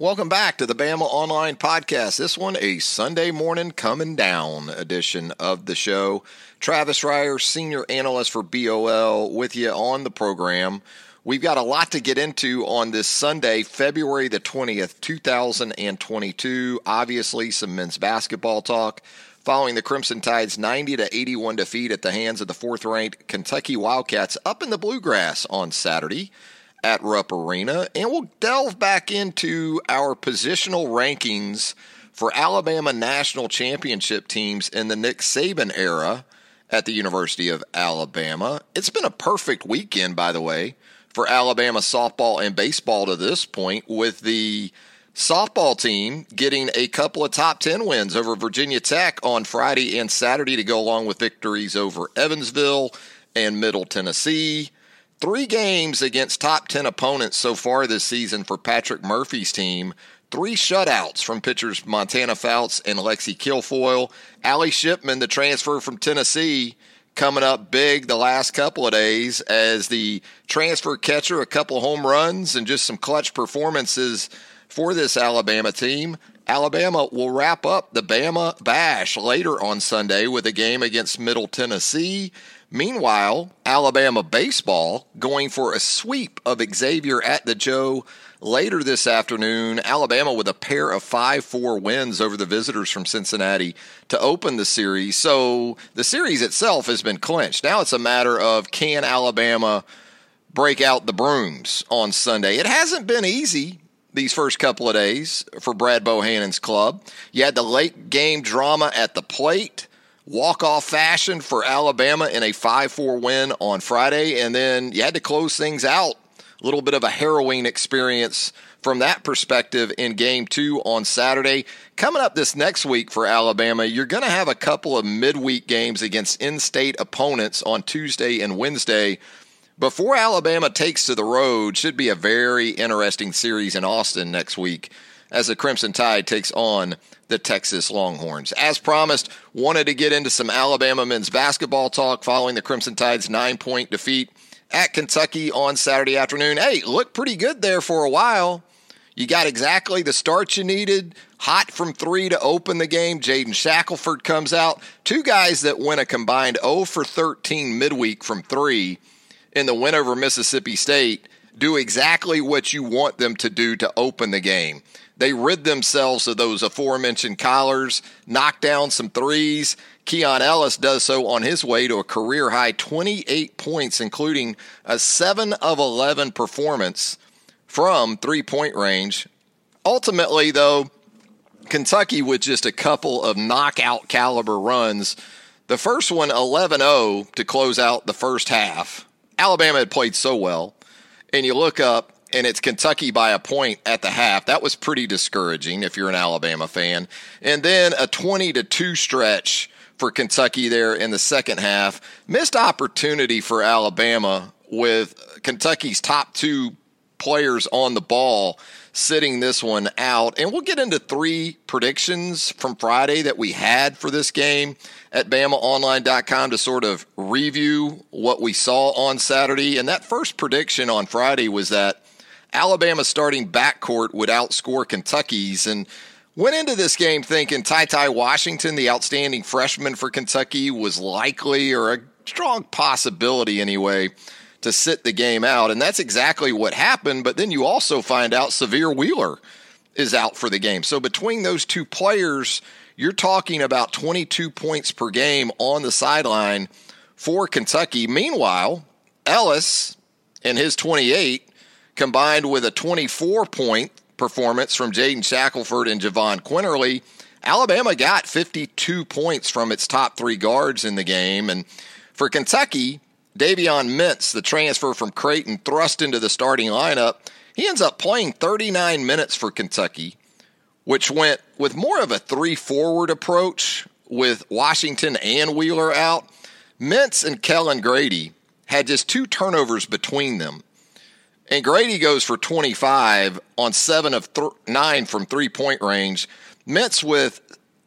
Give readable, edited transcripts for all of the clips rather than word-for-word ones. Welcome back to the Bama Online Podcast. This one, a Sunday morning coming down edition of the show. Travis Ryer, senior analyst for BOL, with you on the program. We've got a lot to get into on this Sunday, February the 20th, 2022. Obviously, some men's basketball talk following the Crimson Tide's 90-81 defeat at the hands of the fourth-ranked Kentucky Wildcats up in the Bluegrass on Saturday at Rupp Arena, and we'll delve back into our positional rankings for Alabama National Championship teams in the Nick Saban era at the University of Alabama. It's been a perfect weekend, by the way, for Alabama softball and baseball to this point, with the softball team getting a couple of top 10 wins over Virginia Tech on Friday and Saturday to go along with victories over Evansville and Middle Tennessee. 3 games against top 10 opponents so far this season for Patrick Murphy's team. 3 shutouts from pitchers Montana Fouts and Lexi Kilfoyle. Allie Shipman, the transfer from Tennessee, coming up big the last couple of days as the transfer catcher, a couple home runs, and just some clutch performances for this Alabama team. Alabama will wrap up the Bama Bash later on Sunday with a game against Middle Tennessee. Meanwhile, Alabama baseball going for a sweep of Xavier at the Joe later this afternoon. Alabama with a pair of 5-4 wins over the visitors from Cincinnati to open the series. So the series itself has been clinched. Now it's a matter of, can Alabama break out the brooms on Sunday? It hasn't been easy these first couple of days for Brad Bohannon's club. You had the late game drama at the plate, walk-off fashion for Alabama in a 5-4 win on Friday, and then you had to close things out. A little bit of a harrowing experience from that perspective in Game 2 on Saturday. Coming up this next week for Alabama, you're going to have a couple of midweek games against in-state opponents on Tuesday and Wednesday. Before Alabama takes to the road, should be a very interesting series in Austin next week as the Crimson Tide takes on the Texas Longhorns. As promised, wanted to get into some Alabama men's basketball talk following the Crimson Tide's 9-point defeat at Kentucky on Saturday afternoon. Hey, looked pretty good there for a while. You got exactly the start you needed. Hot from 3 to open the game. Jaden Shackelford comes out. 2 guys that went a combined 0 for 13 midweek from 3 in the win over Mississippi State do exactly what you want them to do to open the game. They rid themselves of those aforementioned collars, knocked down some threes. Keon Ellis does so on his way to a career-high 28 points, including a 7 of 11 performance from three-point range. Ultimately, though, Kentucky with just a couple of knockout caliber runs. The first one, 11-0 to close out the first half. Alabama had played so well, and you look up, and it's Kentucky by a point at the half. That was pretty discouraging if you're an Alabama fan. And then a 20-2 stretch for Kentucky there in the second half. Missed opportunity for Alabama with Kentucky's top 2 players on the ball sitting this one out. And we'll get into 3 predictions from Friday that we had for this game at BamaOnline.com to sort of review what we saw on Saturday. And that first prediction on Friday was that Alabama's starting backcourt would outscore Kentucky's, and went into this game thinking Ty Ty Washington, the outstanding freshman for Kentucky, was likely, or a strong possibility anyway, to sit the game out. And that's exactly what happened. But then you also find out Severe Wheeler is out for the game. So between those 2 players, you're talking about 22 points per game on the sideline for Kentucky. Meanwhile, Ellis and his 28 combined with a 24-point performance from Jaden Shackelford and Javon Quinterly, Alabama got 52 points from its top three guards in the game. And for Kentucky, Davion Mintz, the transfer from Creighton, thrust into the starting lineup. He ends up playing 39 minutes for Kentucky, which went with more of a three-forward approach with Washington and Wheeler out. Mintz and Kellen Grady had just two turnovers between them. And Grady goes for 25 on 7 of 9 from three-point range. Mintz with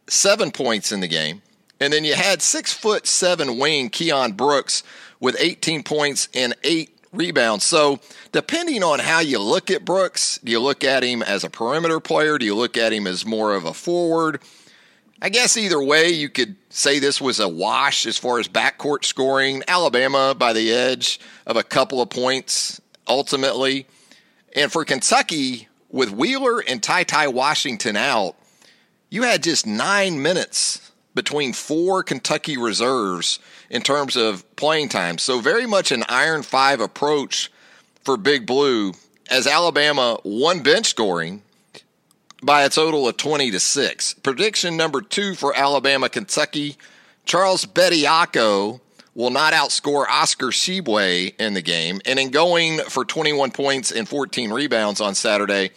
7 points in the game. And then you had 6'7" wing Keon Brooks with 18 points and 8 rebounds. So depending on how you look at Brooks, do you look at him as a perimeter player? Do you look at him as more of a forward? I guess either way, you could say this was a wash as far as backcourt scoring. Alabama by the edge of a couple of points ultimately. And for Kentucky, with Wheeler and Ty Ty Washington out, you had just 9 minutes between four Kentucky reserves in terms of playing time. So very much an Iron Five approach for Big Blue, as Alabama won bench scoring by a total of 20-6. Prediction number 2 for Alabama-Kentucky, Charles Bediako will not outscore Oscar Shibway in the game. And in going for 21 points and 14 rebounds on Saturday,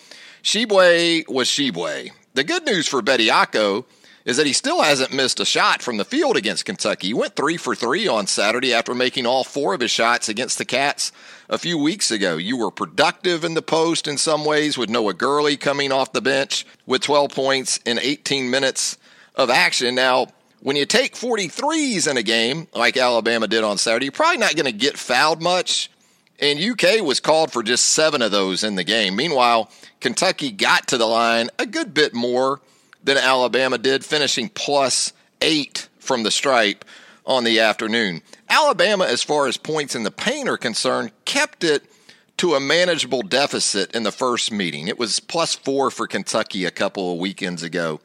Shibway was Shibway. The good news for Bediako is that he still hasn't missed a shot from the field against Kentucky. He went 3 for 3 on Saturday after making all 4 of his shots against the Cats a few weeks ago. You were productive in the post in some ways with Noah Gurley coming off the bench with 12 points in 18 minutes of action. Now, when you take 43s in a game like Alabama did on Saturday, you're probably not going to get fouled much. And UK was called for just 7 of those in the game. Meanwhile, Kentucky got to the line a good bit more than Alabama did, finishing +8 from the stripe on the afternoon. Alabama, as far as points in the paint are concerned, kept it to a manageable deficit in the first meeting. It was +4 for Kentucky a couple of weekends ago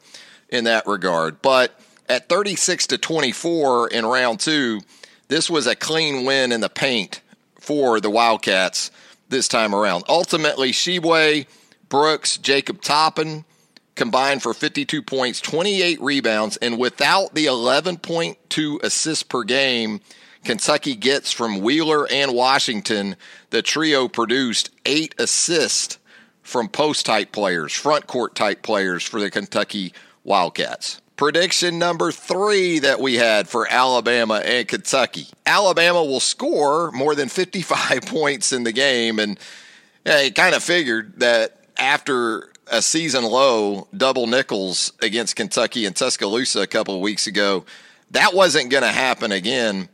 in that regard. But at 36-24 in round 2, this was a clean win in the paint for the Wildcats this time around. Ultimately, Shibway, Brooks, Jacob Toppin combined for 52 points, 28 rebounds, and without the 11.2 assists per game Kentucky gets from Wheeler and Washington, the trio produced 8 assists from post-type players, front-court-type players for the Kentucky Wildcats. Prediction number 3 that we had for Alabama and Kentucky. Alabama will score more than 55 points in the game, and I kind of figured that after a season low double nickels against Kentucky in Tuscaloosa a couple of weeks ago, that wasn't going to happen again.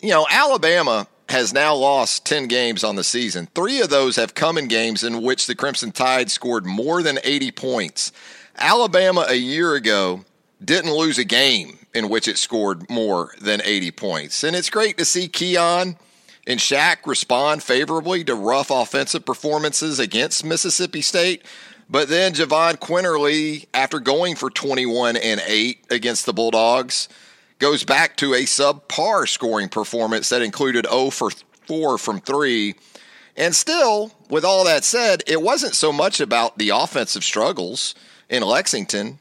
You know, Alabama has now lost 10 games on the season. 3 of those have come in games in which the Crimson Tide scored more than 80 points. Alabama a year ago didn't lose a game in which it scored more than 80 points. And it's great to see Keon and Shaq respond favorably to rough offensive performances against Mississippi State. But then Javon Quinterly, after going for 21 and 8 against the Bulldogs, goes back to a subpar scoring performance that included 0 for 4 from 3. And still, with all that said, it wasn't so much about the offensive struggles in Lexington.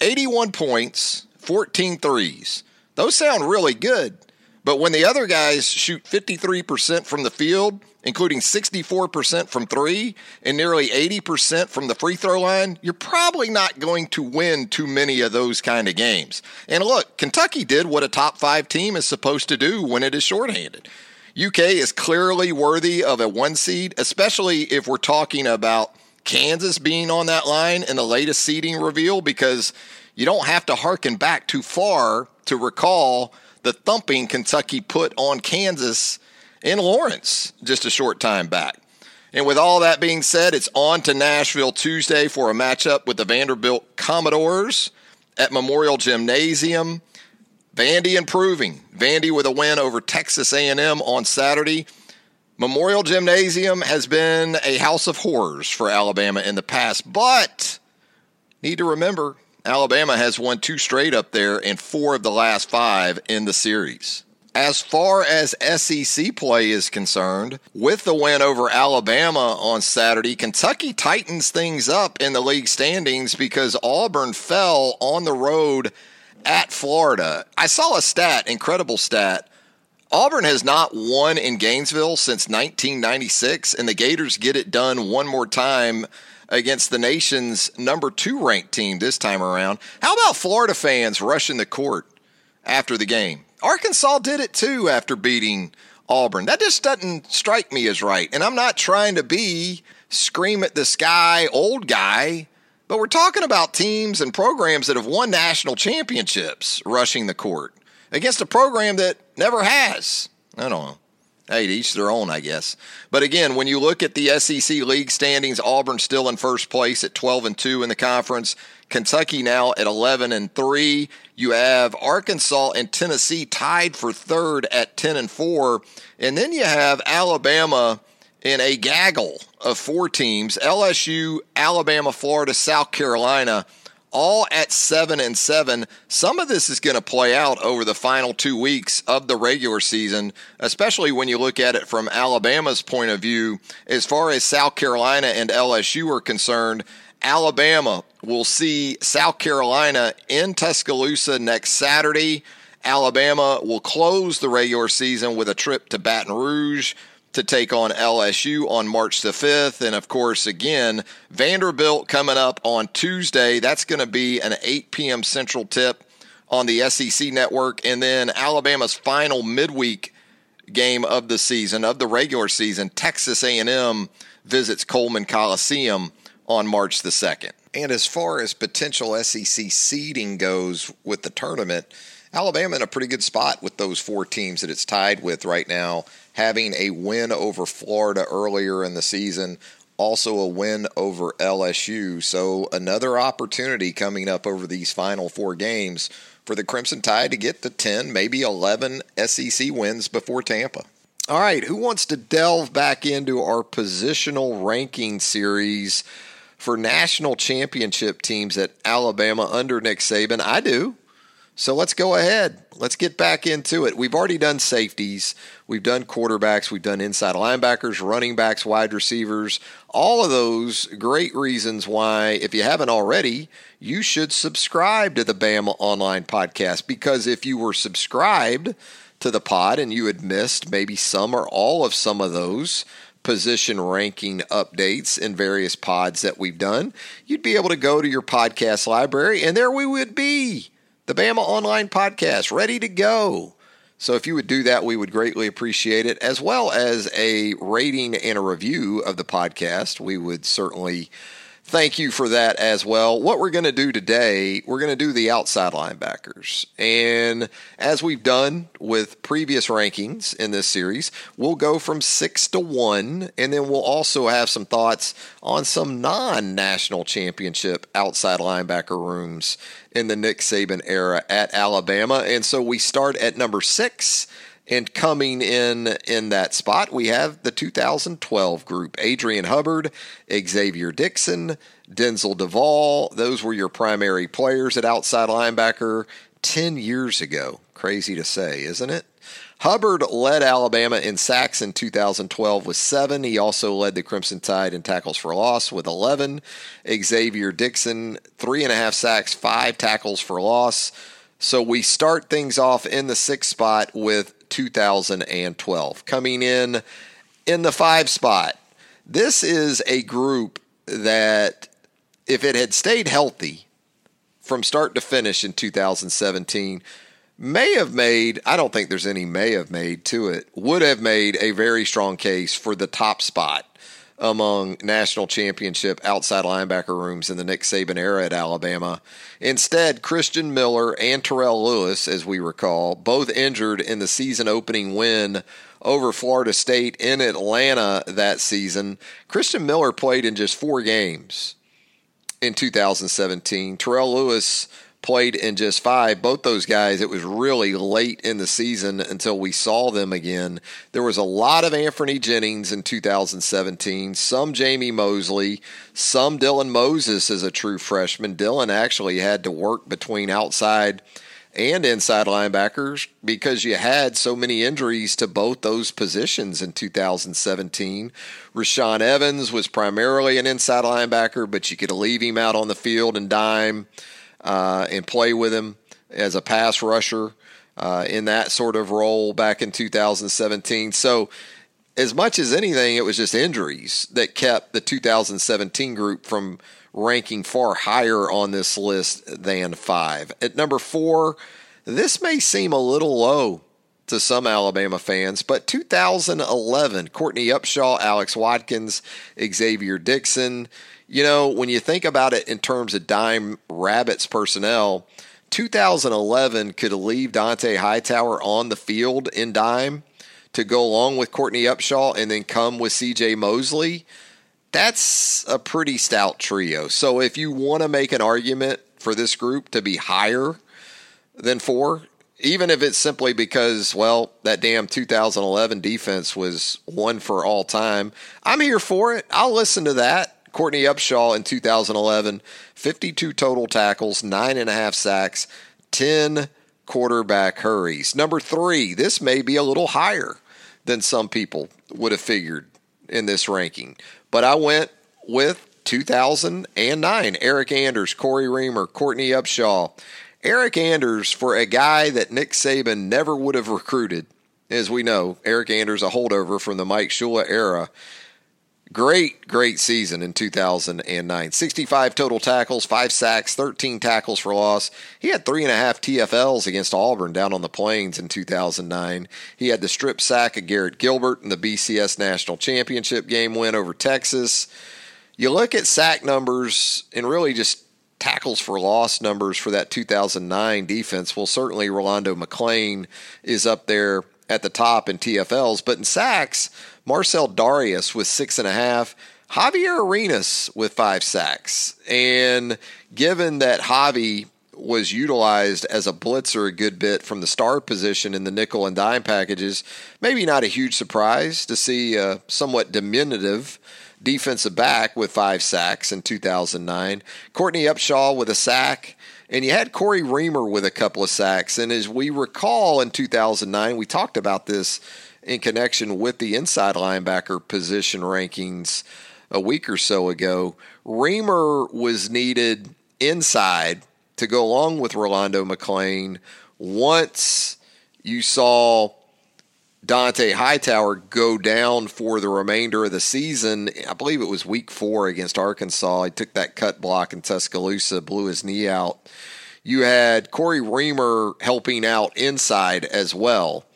81 points, 14 threes. Those sound really good. But when the other guys shoot 53% from the field, including 64% from 3 and nearly 80% from the free throw line, you're probably not going to win too many of those kind of games. And look, Kentucky did what a top 5 team is supposed to do when it is shorthanded. UK is clearly worthy of a 1 seed, especially if we're talking about Kansas being on that line in the latest seeding reveal, because you don't have to harken back too far to recall the thumping Kentucky put on Kansas in Lawrence just a short time back. And with all that being said, it's on to Nashville Tuesday for a matchup with the Vanderbilt Commodores at Memorial Gymnasium. Vandy improving. Vandy with a win over Texas A&M on Saturday. Memorial Gymnasium has been a house of horrors for Alabama in the past, but need to remember Alabama has won 2 straight up there and 4 of the last 5 in the series. As far as SEC play is concerned, with the win over Alabama on Saturday, Kentucky tightens things up in the league standings because Auburn fell on the road at Florida. I saw a stat, incredible stat. Auburn has not won in Gainesville since 1996, and the Gators get it done one more time against the nation's number 2 ranked team this time around. How about Florida fans rushing the court after the game? Arkansas did it too after beating Auburn. That just doesn't strike me as right. And I'm not trying to be scream at the sky old guy, but we're talking about teams and programs that have won national championships rushing the court against a program that never has. I don't know. Hey, to each their own, I guess. But again, when you look at the SEC league standings, Auburn's still in first place at 12-2 in the conference. Kentucky now at 11-3. You have Arkansas and Tennessee tied for third at 10-4. And then you have Alabama in a gaggle of 4 teams, LSU, Alabama, Florida, South Carolina, all at 7-7. Some of this is going to play out over the final 2 weeks of the regular season, especially when you look at it from Alabama's point of view. As far as South Carolina and LSU are concerned, Alabama will see South Carolina in Tuscaloosa next Saturday. Alabama will close the regular season with a trip to Baton Rouge to take on LSU on March the 5th. And, of course, again, Vanderbilt coming up on Tuesday. That's going to be an 8 p.m. Central tip on the SEC Network. And then Alabama's final midweek game of the season, of the regular season, Texas A&M visits Coleman Coliseum on March the 2nd. And as far as potential SEC seeding goes with the tournament, Alabama in a pretty good spot with those 4 teams that it's tied with right now, having a win over Florida earlier in the season, also a win over LSU. So another opportunity coming up over these final 4 games for the Crimson Tide to get to 10, maybe 11 SEC wins before Tampa. All right, who wants to delve back into our positional ranking series for national championship teams at Alabama under Nick Saban? I do. So let's go ahead. Let's get back into it. We've already done safeties. We've done quarterbacks. We've done inside linebackers, running backs, wide receivers. All of those great reasons why, if you haven't already, you should subscribe to the Bama Online Podcast, because if you were subscribed to the pod and you had missed maybe some or all of some of those position ranking updates in various pods that we've done, you'd be able to go to your podcast library, and there we would be. The Bama Online Podcast, ready to go. So if you would do that, we would greatly appreciate it, as well as a rating and a review of the podcast. We would certainly thank you for that as well. What we're going to do today, we're going to do the outside linebackers. And as we've done with previous rankings in this series, we'll go from 6 to 1, and then we'll also have some thoughts on some non-national championship outside linebacker rooms in the Nick Saban era at Alabama. And so we start at number 6, and coming in that spot, we have the 2012 group. Adrian Hubbard, Xavier Dixon, Denzel Duvall. Those were your primary players at outside linebacker 10 years ago. Crazy to say, isn't it? Hubbard led Alabama in sacks in 2012 with 7. He also led the Crimson Tide in tackles for loss with 11. Xavier Dixon, 3.5 sacks, 5 tackles for loss. So we start things off in the 6th spot with 2012. Coming in the 5 spot, this is a group that, if it had stayed healthy from start to finish in 2017, may have made, I don't think there's any may have made to it, would have made a very strong case for the top spot among national championship outside linebacker rooms in the Nick Saban era at Alabama. Instead, Christian Miller and Terrell Lewis, as we recall, both injured in the season-opening win over Florida State in Atlanta that season. Christian Miller played in just 4 games in 2017. Terrell Lewis played in just five. Both those guys, it was really late in the season until we saw them again. There was a lot of Anfernee Jennings in 2017, some Jamie Mosley, some Dylan Moses as a true freshman. Dylan actually had to work between outside and inside linebackers because you had so many injuries to both those positions in 2017. Rashawn Evans was primarily an inside linebacker, but you could leave him out on the field and dime and play with him as a pass rusher in that sort of role back in 2017. So as much as anything, it was just injuries that kept the 2017 group from ranking far higher on this list than five. At number four, this may seem a little low to some Alabama fans, but 2011, Courtney Upshaw, Alex Watkins, Xavier Dixon. You know, when you think about it in terms of Dime Rabbits personnel, 2011 could leave Dante Hightower on the field in Dime to go along with Courtney Upshaw and then come with C.J. Mosley. That's a pretty stout trio. So if you want to make an argument for this group to be higher than four, even if it's simply because, well, that damn 2011 defense was one for all time, I'm here for it. I'll listen to that. Courtney Upshaw in 2011, 52 total tackles, 9.5 sacks, 10 quarterback hurries. Number three, this may be a little higher than some people would have figured in this ranking. But I went with 2009, Eryk Anders, Corey Reamer, Courtney Upshaw. Eryk Anders, for a guy that Nick Saban never would have recruited, as we know, Eryk Anders, a holdover from the Mike Shula era. Great, great season in 2009. 65 total tackles, 5 sacks, 13 tackles for loss. He had 3.5 TFLs against Auburn down on the Plains in 2009. He had the strip sack of Garrett Gilbert in the BCS National Championship game win over Texas. You look at sack numbers and really just tackles for loss numbers for that 2009 defense. Well, certainly Rolando McClain is up there at the top in TFLs, but in sacks, Marcel Darius with 6.5, Javier Arenas with 5 sacks. And given that Javi was utilized as a blitzer a good bit from the star position in the nickel and dime packages, maybe not a huge surprise to see a somewhat diminutive defensive back with 5 sacks in 2009. Courtney Upshaw with a sack. And you had Corey Reamer with a couple of sacks. And as we recall in 2009, we talked about this in connection with the inside linebacker position rankings a week or so ago. Reamer was needed inside to go along with Rolando McClain once you saw Dante Hightower go down for the remainder of the season. I believe it was week 4 against Arkansas. He took that cut block in Tuscaloosa, blew his knee out. You had Corey Reamer helping out inside as well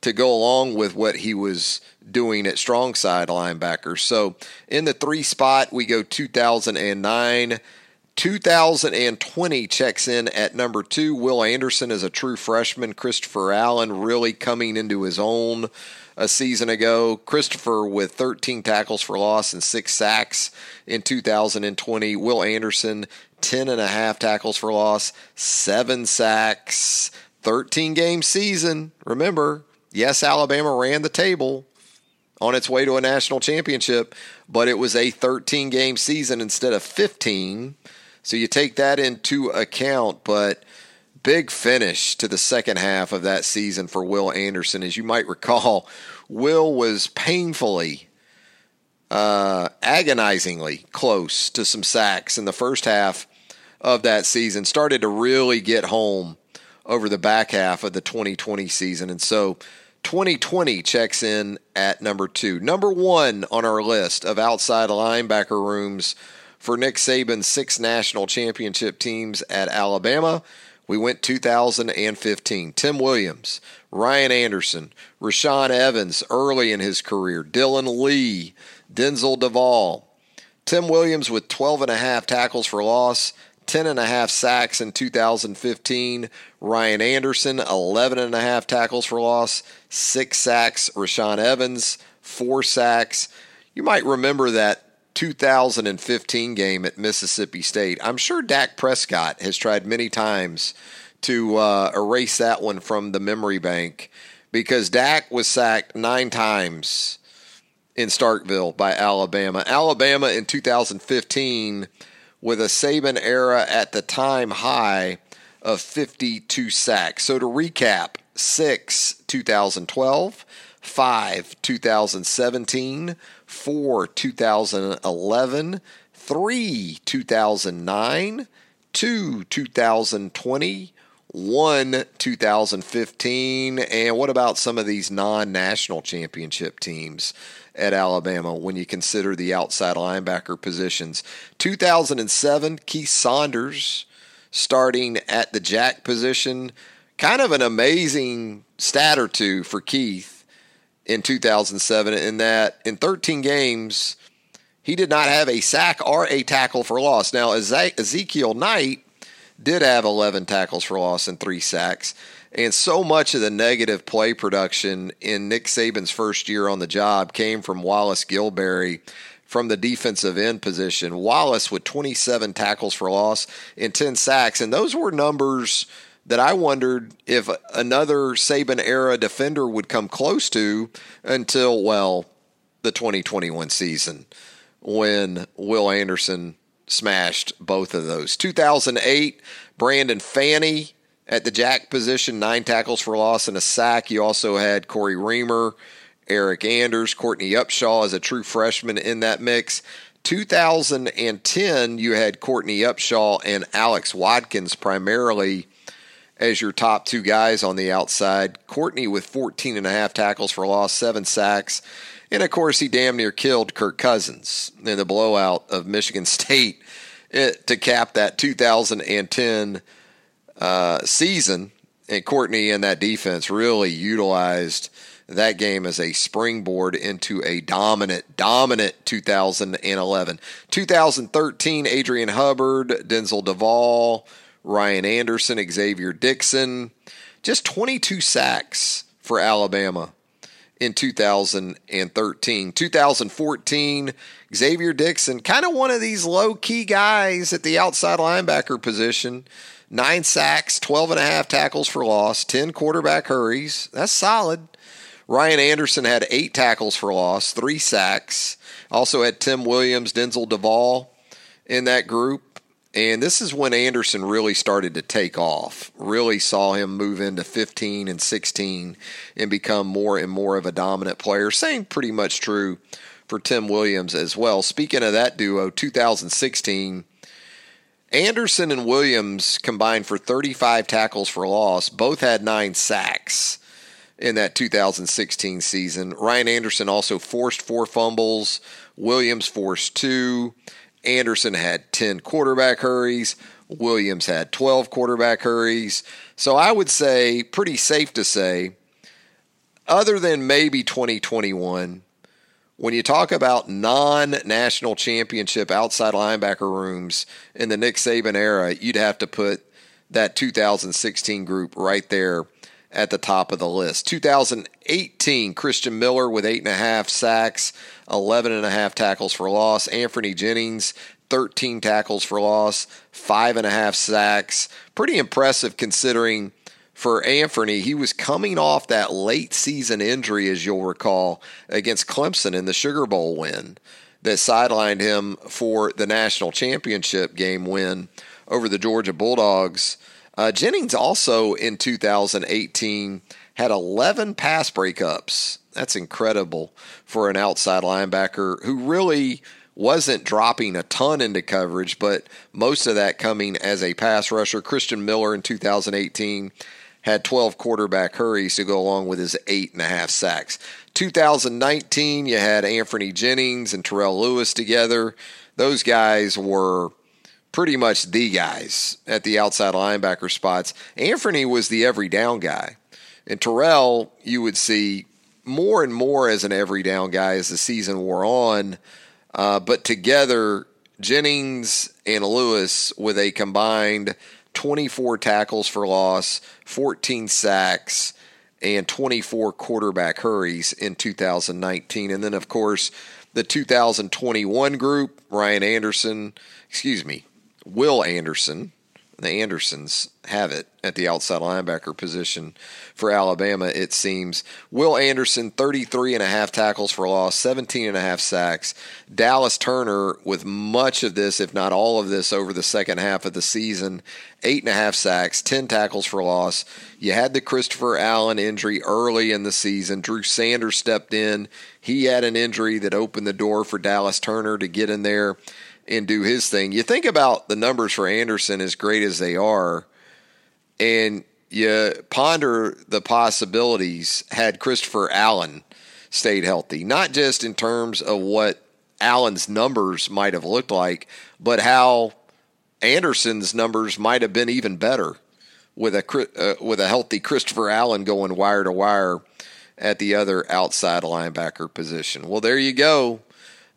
to go along with what he was doing at strong side linebacker. So in the 3 spot, we go 2009. 2020 checks in at number 2. Will Anderson is a true freshman. Christopher Allen really coming into his own a season ago. Christopher with 13 tackles for loss and 6 sacks in 2020. Will Anderson, 10.5 tackles for loss, 7 sacks, 13-game season. Remember, yes, Alabama ran the table on its way to a national championship, but it was a 13-game season instead of 15. So you take that into account, but big finish to the second half of that season for Will Anderson. As you might recall, Will was painfully, agonizingly close to some sacks in the first half of that season, started to really get home over the back half of the 2020 season. And so 2020 checks in at number 2. Number 1 on our list of outside linebacker rooms for Nick Saban's 6 national championship teams at Alabama, we went 2015. Tim Williams, Ryan Anderson, Rashawn Evans early in his career, Dylan Lee, Denzel Duvall. Tim Williams with 12.5 tackles for loss, 10.5 sacks in 2015. Ryan Anderson, 11.5 tackles for loss, 6 sacks. Rashawn Evans, 4 sacks. You might remember that 2015 game at Mississippi State. I'm sure Dak Prescott has tried many times to erase that one from the memory bank, because Dak was sacked 9 times in Starkville by Alabama. Alabama in 2015 with a Saban era at the time high of 52 sacks. So to recap, 6, 2012, 5, 2017, 4, 2011, 3, 2009, 2, 2020, 1, 2015, and what about some of these non-national championship teams at Alabama when you consider the outside linebacker positions? 2007, Keith Saunders starting at the jack position. Kind of an amazing stat or two for Keith in 2007 in that in 13 games, he did not have a sack or a tackle for loss. Now, Ezekiel Knight did have 11 tackles for loss and 3 sacks. And so much of the negative play production in Nick Saban's first year on the job came from Wallace Gilberry from the defensive end position. Wallace with 27 tackles for loss and 10 sacks. And those were numbers that I wondered if another Saban-era defender would come close to until, well, the 2021 season when Will Anderson smashed both of those. 2008, Brandon Fannie at the jack position, 9 tackles for loss and a sack. You also had Corey Reamer, Eryk Anders, Courtney Upshaw as a true freshman in that mix. 2010, you had Courtney Upshaw and Alex Watkins primarily as your top 2 guys on the outside. Courtney with 14 and a half tackles for loss, 7 sacks. And, of course, he damn near killed Kirk Cousins in the blowout of Michigan State to cap that 2010 season. And Courtney and that defense really utilized that game as a springboard into a dominant 2011. 2013, Adrian Hubbard, Denzel Duvall, Ryan Anderson, Xavier Dixon. Just 22 sacks for Alabama in 2013. 2014, Xavier Dixon, kind of one of these low-key guys at the outside linebacker position. 9 sacks, 12 and a half tackles for loss, 10 quarterback hurries. That's solid. Ryan Anderson had 8 tackles for loss, 3 sacks. Also had Tim Williams, Denzel Duvall in that group. And this is when Anderson really started to take off, really saw him move into 15 and 16 and become more and more of a dominant player. Same pretty much true for Tim Williams as well. Speaking of that duo, 2016, Anderson and Williams combined for 35 tackles for loss. Both had 9 sacks in that 2016 season. Ryan Anderson also forced 4 fumbles. Williams forced 2. Anderson had 10 quarterback hurries. Williams had 12 quarterback hurries. So I would say, pretty safe to say, other than maybe 2021, when you talk about non-national championship outside linebacker rooms in the Nick Saban era, you'd have to put that 2016 group right there at the top of the list. 2018, Christian Miller with 8.5 sacks, 11.5 tackles for loss. Anfernee Jennings, 13 tackles for loss, 5.5 sacks. Pretty impressive considering for Anfernee, he was coming off that late season injury, as you'll recall, against Clemson in the Sugar Bowl win that sidelined him for the national championship game win over the Georgia Bulldogs. Jennings also in 2018 had 11 pass breakups. That's incredible for an outside linebacker who really wasn't dropping a ton into coverage, but most of that coming as a pass rusher. Christian Miller in 2018 had 12 quarterback hurries to go along with his 8.5 sacks. 2019, you had Anfernee Jennings and Terrell Lewis together. Those guys were pretty much the guys at the outside linebacker spots. Anfernee was the every down guy. And Terrell, you would see more and more as an every down guy as the season wore on. But together, Jennings and Lewis with a combined 24 tackles for loss, 14 sacks, and 24 quarterback hurries in 2019. And then, of course, the 2021 group, Will Anderson. The Andersons have it at the outside linebacker position for Alabama, it seems. Will Anderson, 33.5 tackles for loss, 17.5 sacks. Dallas Turner, with much of this, if not all of this, over the second half of the season, 8.5 sacks, 10 tackles for loss. You had the Christopher Allen injury early in the season. Drew Sanders stepped in. He had an injury that opened the door for Dallas Turner to get in there and do his thing. You think about the numbers for Anderson, as great as they are, and you ponder the possibilities had Christopher Allen stayed healthy, not just in terms of what Allen's numbers might have looked like, but how Anderson's numbers might have been even better with a healthy Christopher Allen going wire to wire at the other outside linebacker position. Well, there you go.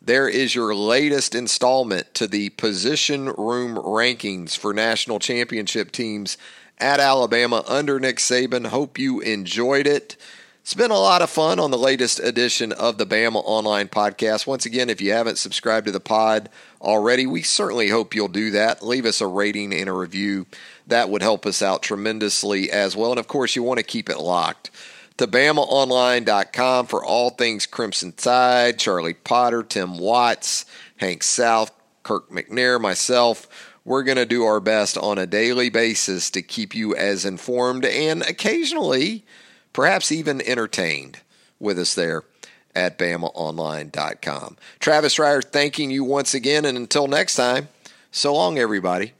There is your latest installment to the position room rankings for national championship teams at Alabama under Nick Saban. Hope you enjoyed it. It's been a lot of fun on the latest edition of the Bama Online Podcast. Once again, if you haven't subscribed to the pod already, we certainly hope you'll do that. Leave us a rating and a review. That would help us out tremendously as well. And, of course, you want to keep it locked to BamaOnline.com for all things Crimson Tide, Charlie Potter, Tim Watts, Hank South, Kirk McNair, myself. We're going to do our best on a daily basis to keep you as informed and occasionally perhaps even entertained with us there at BamaOnline.com. Travis Ryer thanking you once again, and until next time, so long, everybody.